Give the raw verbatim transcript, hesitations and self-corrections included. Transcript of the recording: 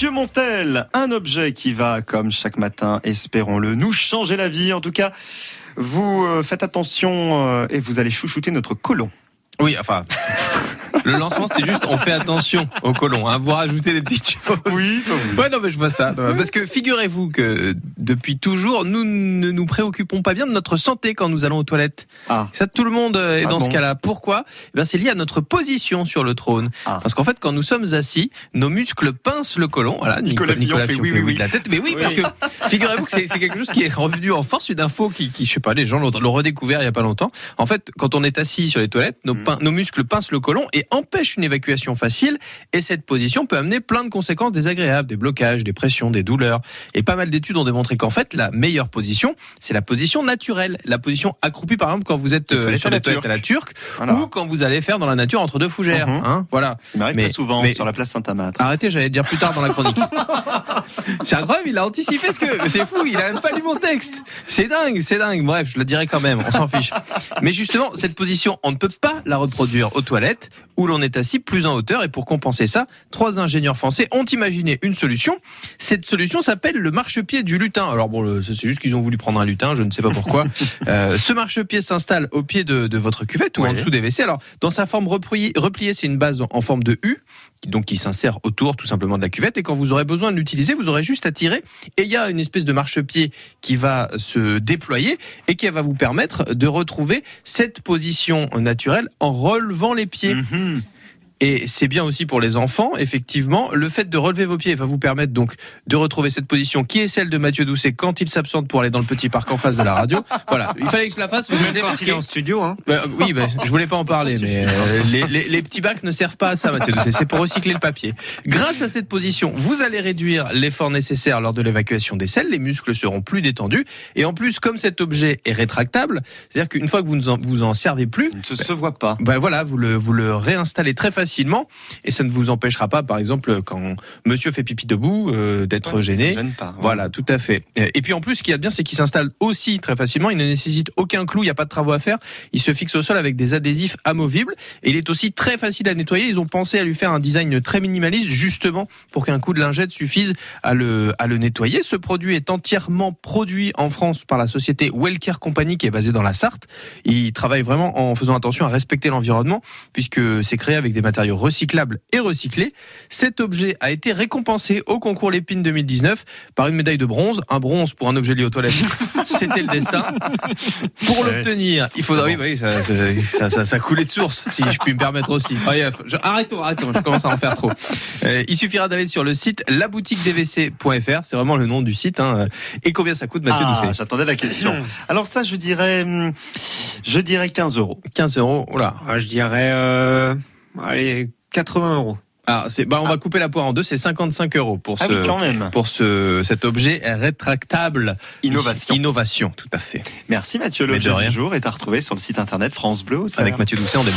Mathieu Montel, un objet qui va, comme chaque matin, espérons-le, nous changer la vie. En tout cas, vous euh, faites attention euh, et vous allez chouchouter notre colon. Oui, enfin... Le lancement, c'était juste, on fait attention aux colons, hein, vous rajoutez des petites choses. Oui, oui. Ouais, non, mais je vois ça. Non, parce que figurez-vous que depuis toujours, nous ne nous préoccupons pas bien de notre santé quand nous allons aux toilettes. Ah. Ça, tout le monde est ah dans bon. ce cas-là. Pourquoi ? Eh bien, c'est lié à notre position sur le trône. Ah. Parce qu'en fait, quand nous sommes assis, nos muscles pincent le colon. Voilà, Nicolas, Nicolas Fillon fait, oui, fait oui, oui de la tête. Mais oui, oui. Parce que figurez-vous que c'est, c'est quelque chose qui est revenu en force, une info qui, qui je sais pas, les gens l'ont, l'ont redécouvert il y a pas longtemps. En fait, quand on est assis sur les toilettes, nos, pin- nos muscles pincent le colon et empêche une évacuation facile, et cette position peut amener plein de conséquences désagréables, des blocages, des pressions, des douleurs. Et pas mal d'études ont démontré qu'en fait, la meilleure position, c'est la position naturelle, la position accroupie, par exemple, quand vous êtes euh, sur les toilettes à la turque, voilà. Ou quand vous allez faire dans la nature entre deux fougères. Uh-huh. Hein, voilà. Il m'arrive mais, très souvent, mais, sur la place Saint-Amand. Arrêtez, j'allais dire plus tard dans la chronique. C'est incroyable, il a anticipé ce que... C'est fou, il a même pas lu mon texte. C'est dingue, c'est dingue. Bref, je le dirai quand même, on s'en fiche. Mais justement, cette position, on ne peut pas la reproduire aux toilettes, où l'on est assis plus en hauteur. Et pour compenser ça, trois ingénieurs français ont imaginé une solution. Cette solution s'appelle le marche pied du lutin. Alors bon, c'est juste qu'ils ont voulu prendre un lutin, je ne sais pas pourquoi. euh, ce marche pied s'installe au pied de, de votre cuvette ou ouais. en dessous des W C. Alors, dans sa forme repliée, repliée, c'est une base en forme de U, donc qui s'insère autour tout simplement de la cuvette. Et quand vous aurez besoin de l'utiliser, vous aurez juste à tirer. Et il y a une espèce de marche-pied qui va se déployer et qui va vous permettre de retrouver cette position naturelle en relevant les pieds. Mmh. Et c'est bien aussi pour les enfants, effectivement. Le fait de relever vos pieds va vous permettre donc de retrouver cette position qui est celle de Mathieu Doucet quand il s'absente pour aller dans le petit parc en face de la radio. Voilà, il fallait que je la fasse. Vous même quand il est en studio. Hein. Bah, oui, bah, je voulais pas en parler, ça, mais euh, les, les, les petits bacs ne servent pas à ça, Mathieu Doucet. C'est pour recycler le papier. Grâce à cette position, vous allez réduire l'effort nécessaire lors de l'évacuation des selles. Les muscles seront plus détendus. Et en plus, comme cet objet est rétractable, c'est-à-dire qu'une fois que vous ne vous en servez plus, il ne se, bah, se voit pas. Bah, voilà, vous le, vous le réinstallez très facilement. Facilement, et ça ne vous empêchera pas, par exemple, quand monsieur fait pipi debout, euh, d'être ouais, gêné. Ça ne gêne pas, ouais. Voilà, tout à fait. Et puis en plus, ce qu'il y a de bien, c'est qu'il s'installe aussi très facilement. Il ne nécessite aucun clou, il n'y a pas de travaux à faire. Il se fixe au sol avec des adhésifs amovibles. Et il est aussi très facile à nettoyer. Ils ont pensé à lui faire un design très minimaliste, justement, pour qu'un coup de lingette suffise à le, à le nettoyer. Ce produit est entièrement produit en France par la société Wellcare Company, qui est basée dans la Sarthe. Ils travaillent vraiment en faisant attention à respecter l'environnement, puisque c'est créé avec des matériaux recyclables et recyclés. Cet objet a été récompensé au concours Lépine deux mille dix-neuf par une médaille de bronze. Un bronze pour un objet lié aux toilettes, c'était le destin. Pour ouais. l'obtenir, il faudra... Oui, bah oui, ça, ça, ça, ça coulait de source, si je puis me permettre aussi. Oh, yeah. je... Arrêtons, arrêtons, je commence à en faire trop. Euh, il suffira d'aller sur le site laboutiquedvc point f r, c'est vraiment le nom du site. Hein. Et combien ça coûte, Mathieu ah, Doucet ? J'attendais la question. Alors ça, je dirais... Je dirais quinze euros. quinze euros, oh là. Ah, je dirais... Euh... Allez, quatre-vingts euros. Ah, c'est, bah on ah. va couper la poire en deux, c'est cinquante-cinq euros pour, ah ce, oui, quand même. pour ce, cet objet rétractable. Innovation. Innovation, tout à fait. Merci Mathieu, l'objet du jour est à retrouver sur le site internet France Bleu. Avec Mathieu Doucet, on démarre.